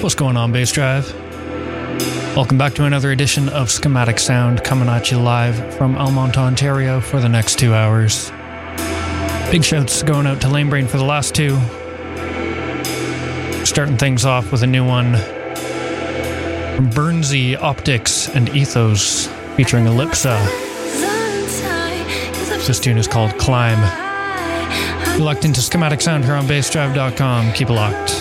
What's going on, Bass Drive? Welcome back to another edition of Schematic Sound, coming at you live from Almonte, Ontario for the next 2 hours. Big shouts going out to Lane Brain for the last two. Starting things off with a new one from Burnsy Optics and Ethos, featuring Ellipsa. This tune is called Climb. You're locked into Schematic Sound here on BassDrive.com. Keep it locked.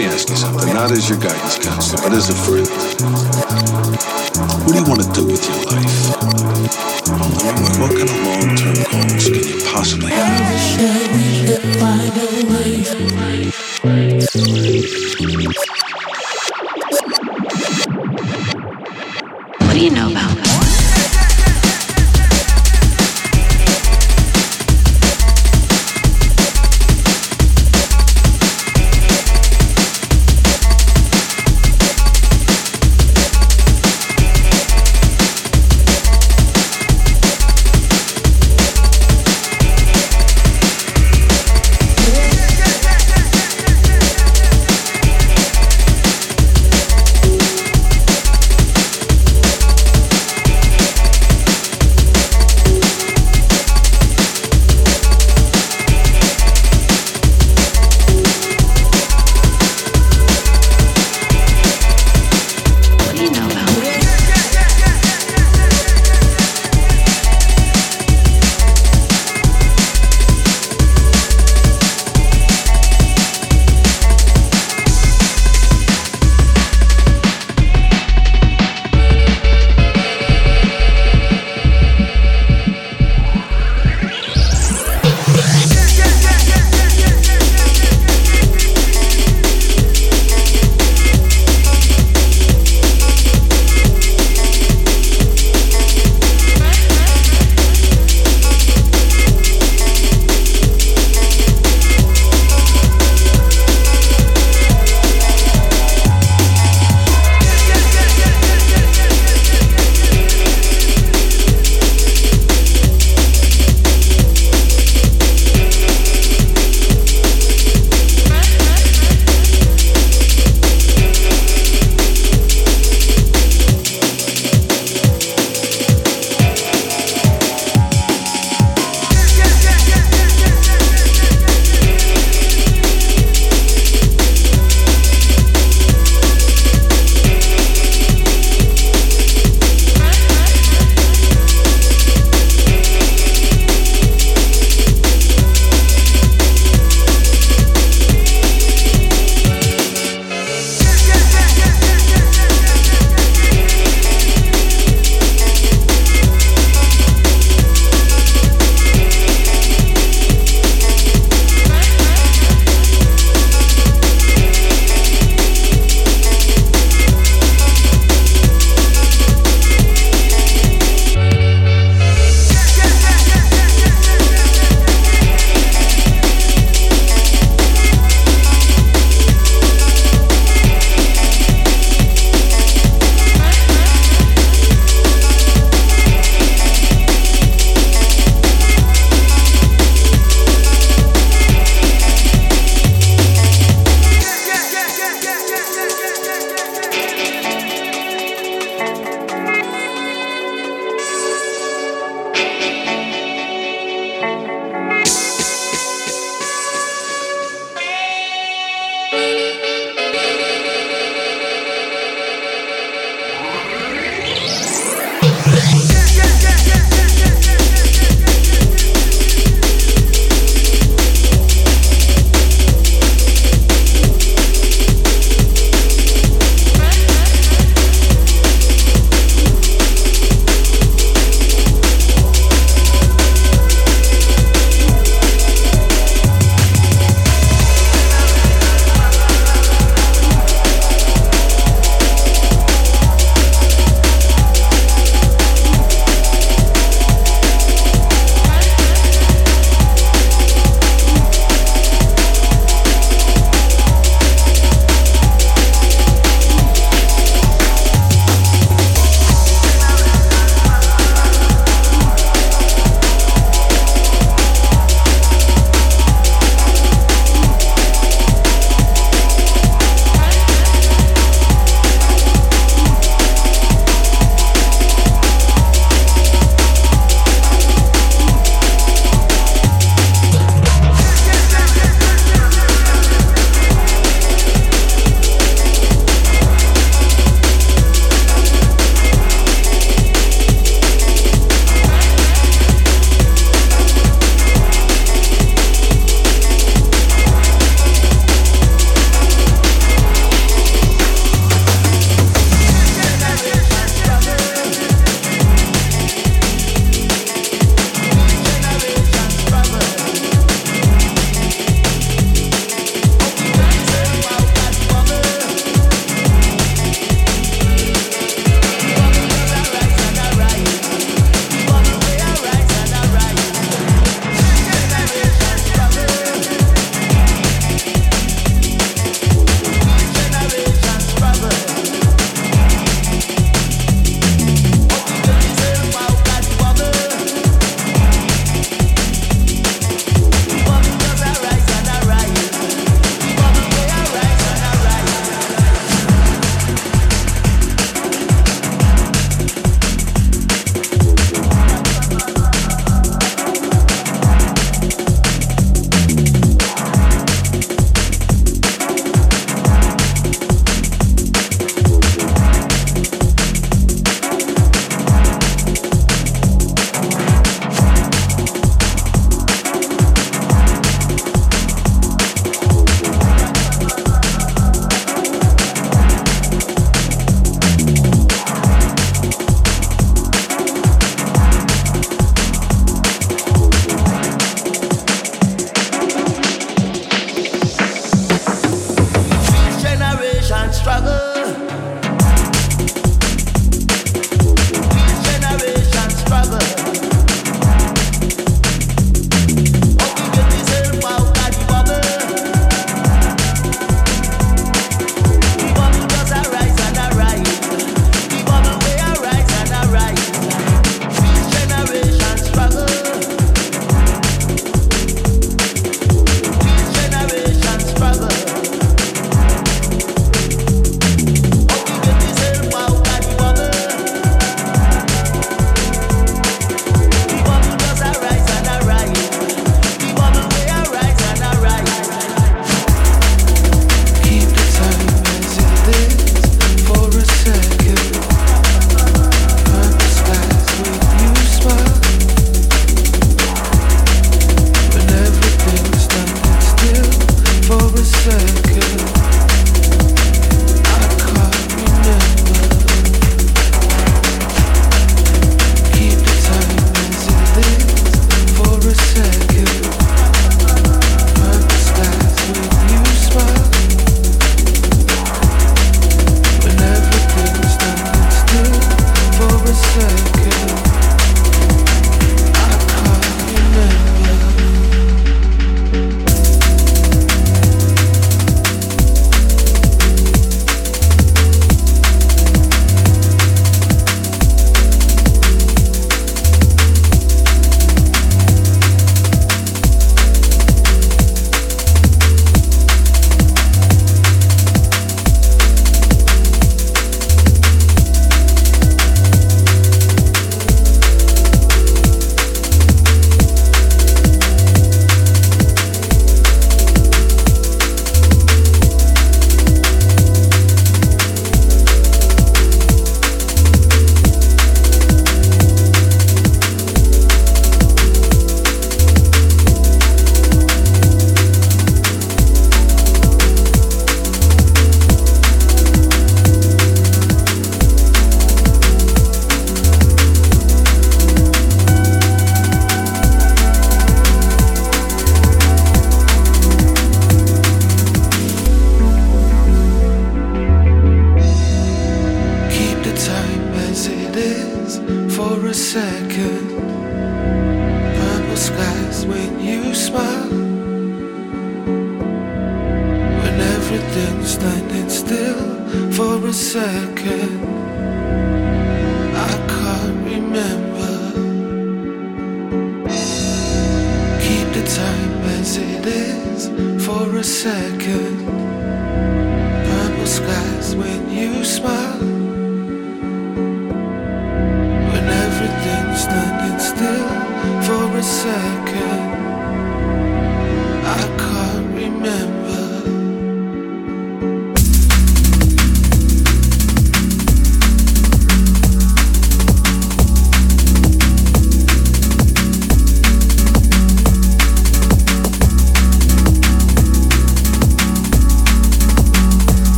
me ask you something, not as your guidance counselor, but as a friend. What do you want to do with your life? What kind of long-term goals can you possibly have? I wish that we could find a way. What do you know about me?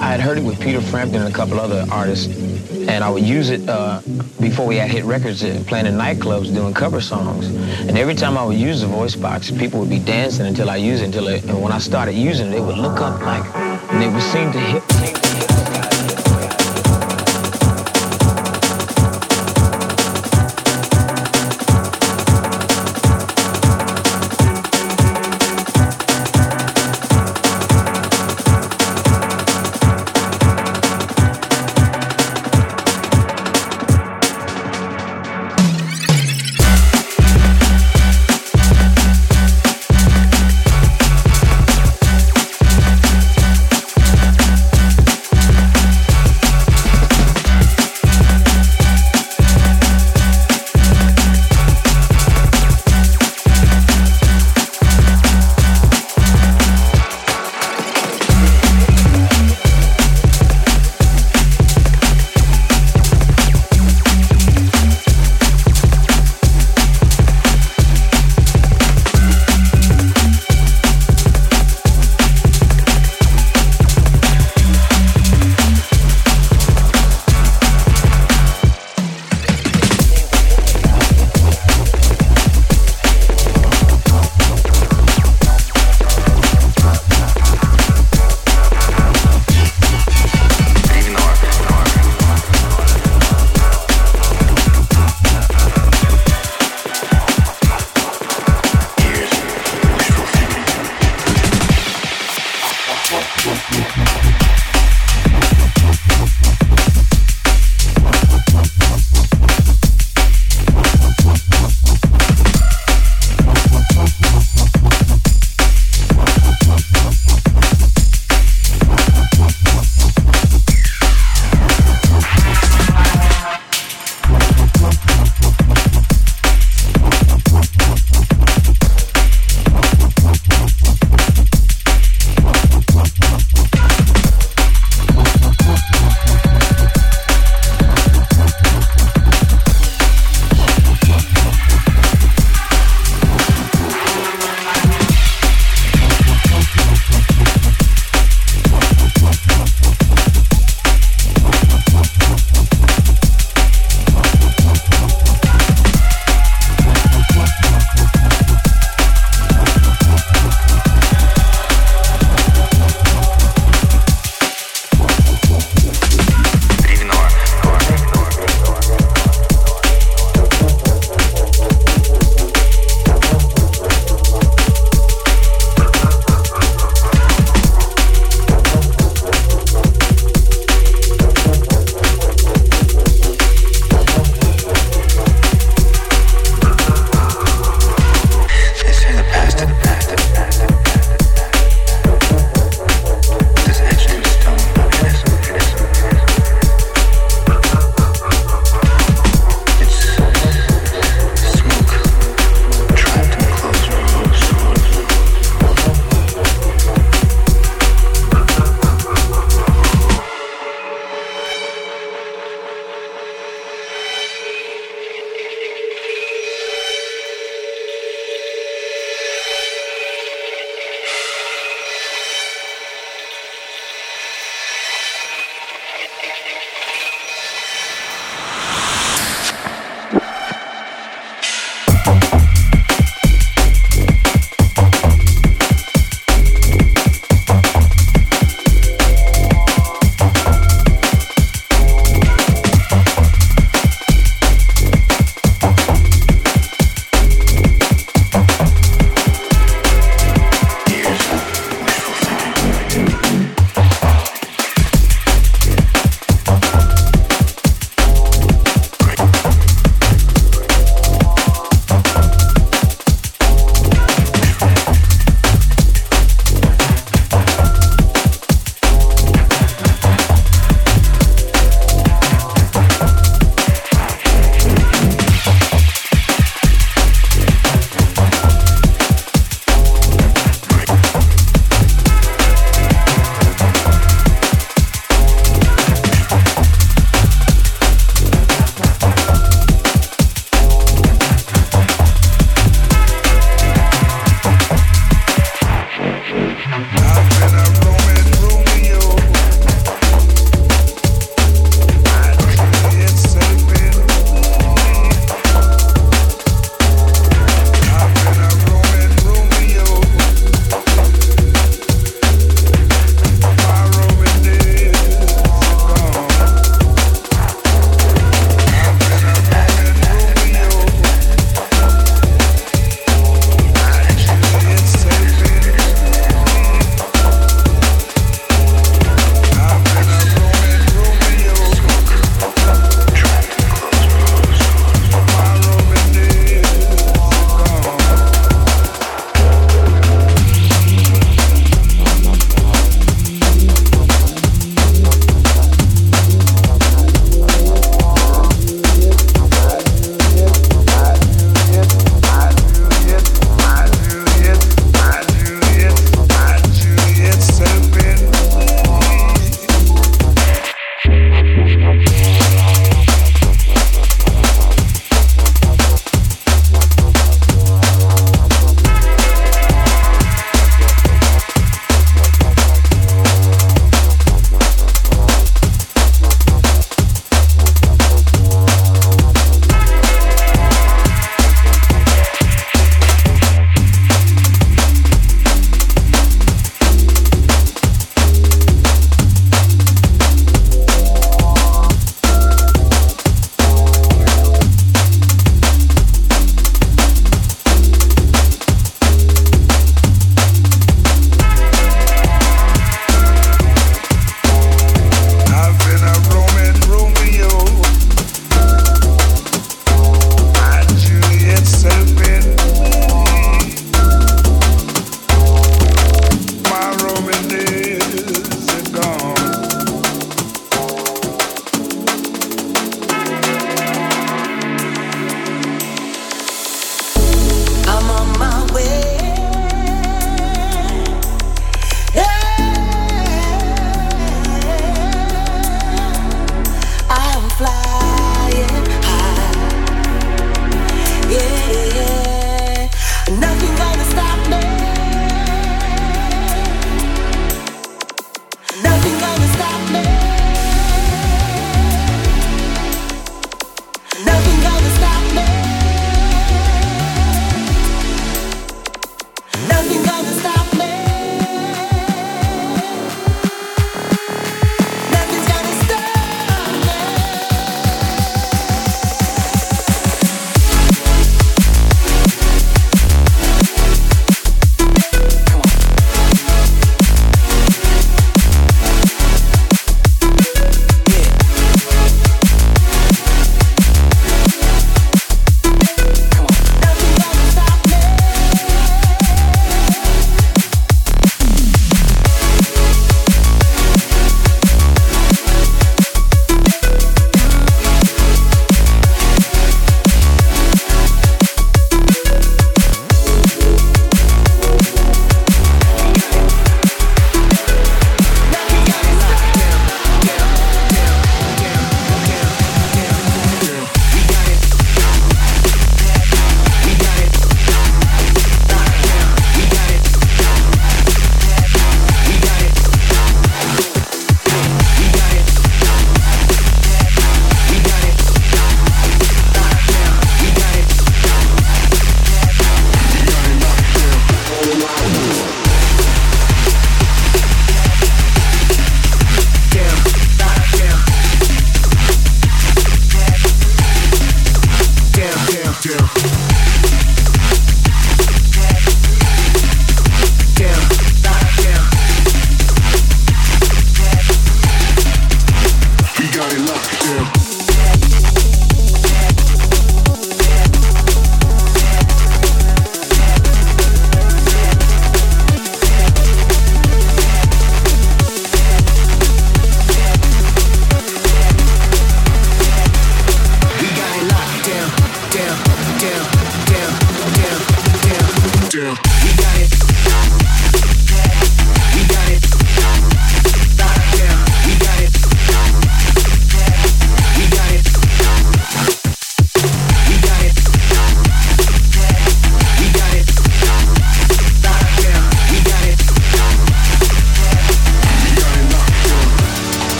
I'd heard it with Peter Frampton and a couple other artists, and I would use it before we had hit records, playing in nightclubs, doing cover songs. And every time I would use the voice box, people would be dancing until I used it, and when I started using it, they would look up like, and it would seem to hit me.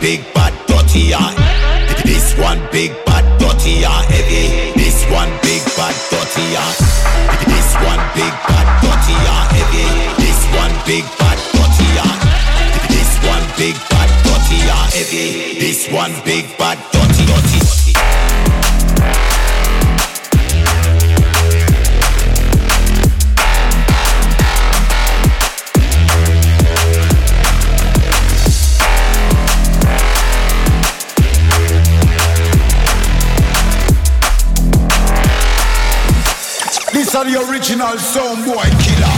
big bad dirty eye. This one big bad dirty eye. Heavy. This one big bad dirty eye. This one big bad dirty eye. Heavy. This one big bad dirty eye. This one big bad dirty eye. Heavy. This one big bad dirty dirty. Are the original sound boy killer.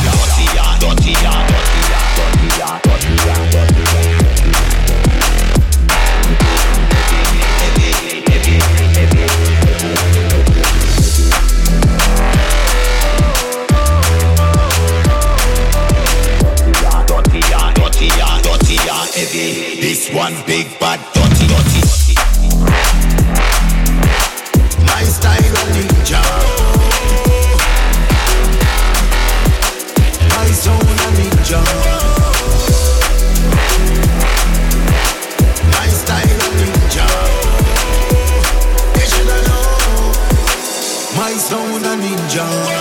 This one big bad dirty dirty. My style ninja. Nice on a ninja. Nice style on ninja. You should know. My sound a ninja.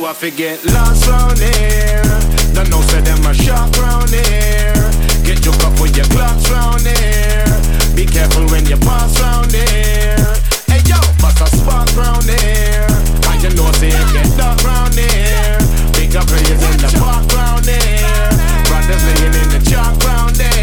so I forget lost round here. Don't know say them a shark round here. Get your cup with your clocks round here. Be careful when you pass round here. Hey yo, but a spark round here. And you know say it get dark round here. Big up players in the park round here. Brothers laying in the chalk round here.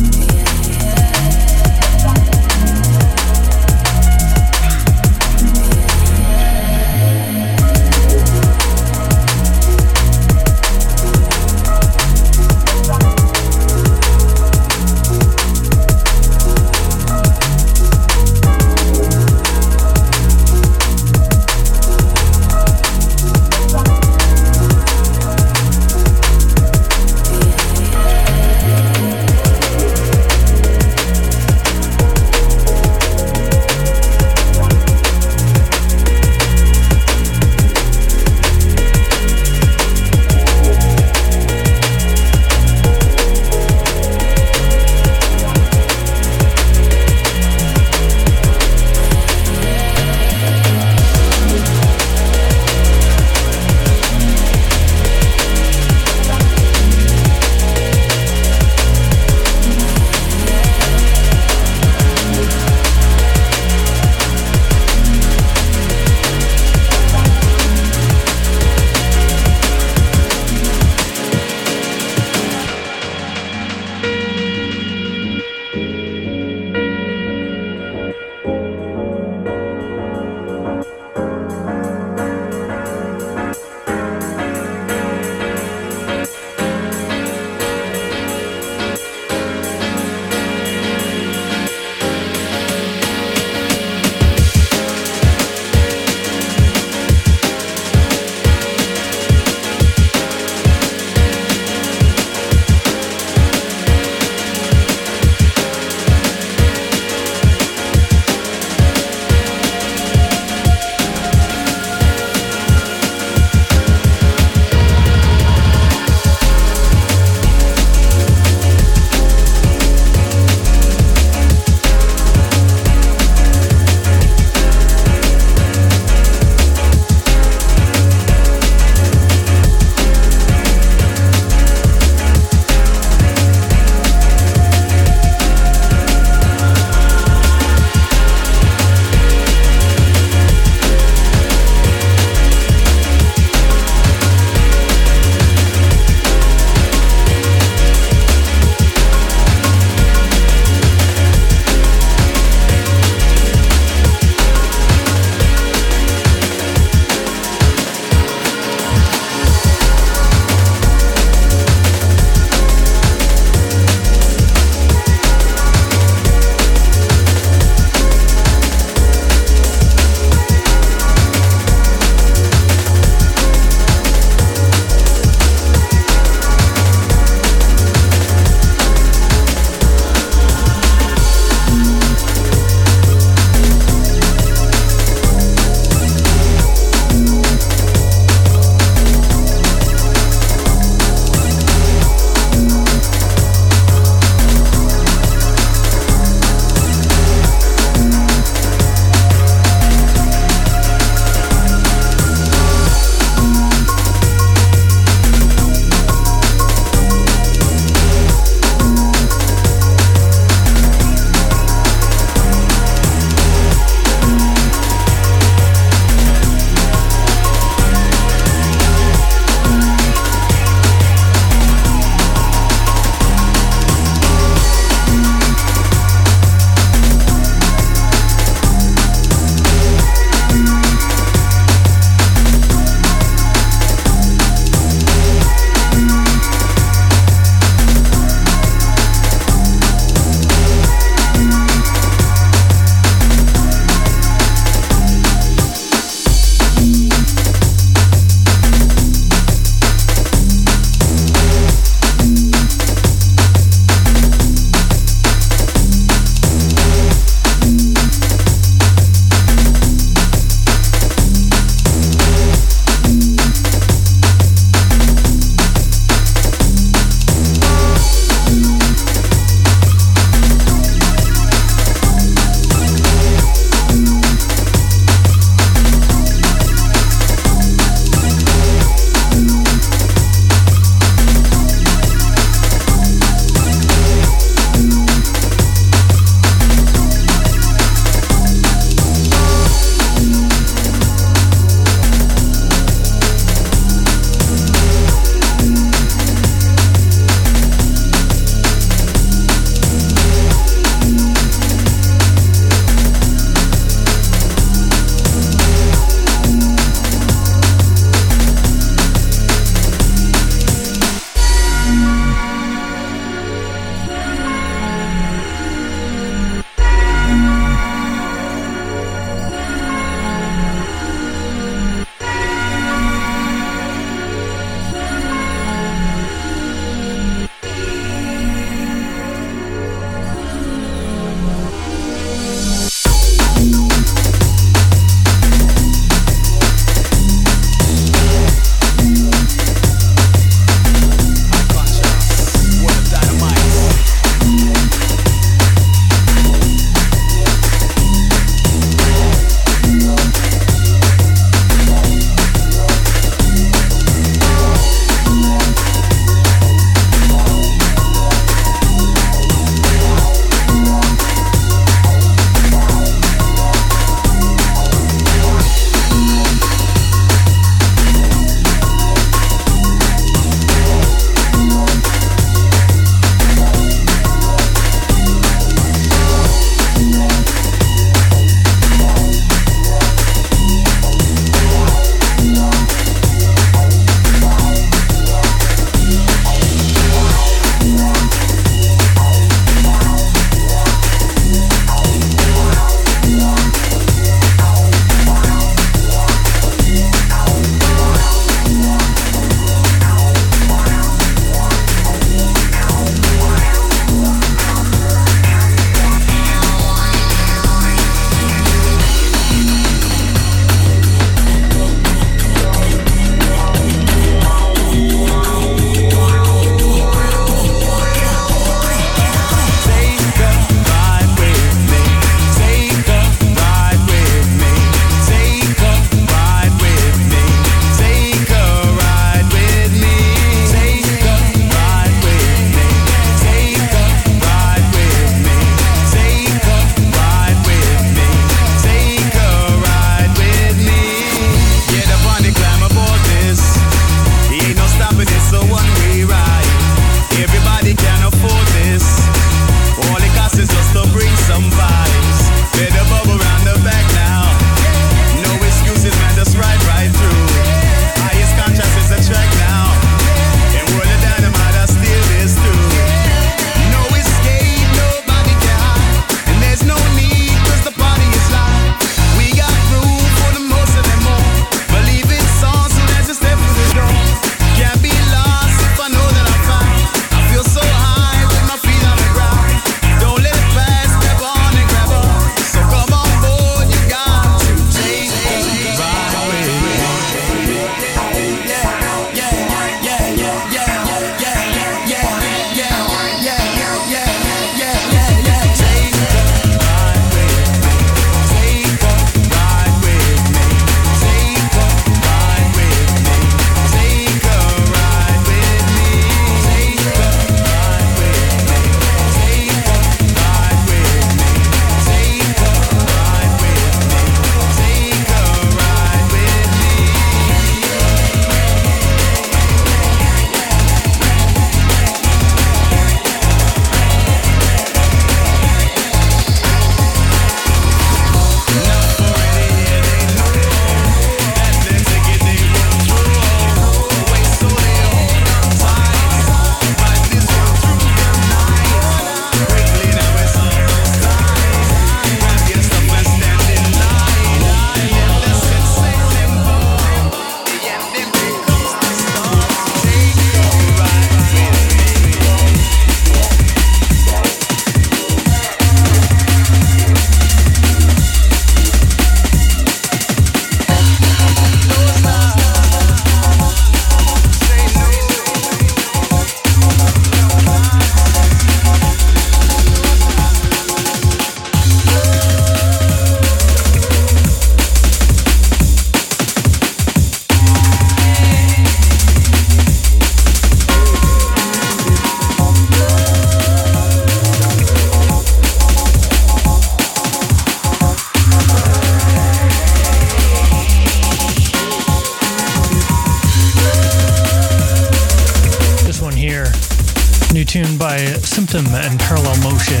by Symptom and Parallel Motion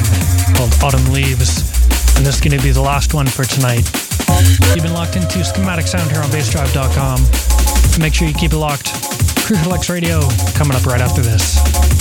called Autumn Leaves. And this is going to be the last one for tonight. You've been locked into Schematic Sound here on BassDrive.com. Make sure you keep it locked. Crucial Lux Radio coming up right after this.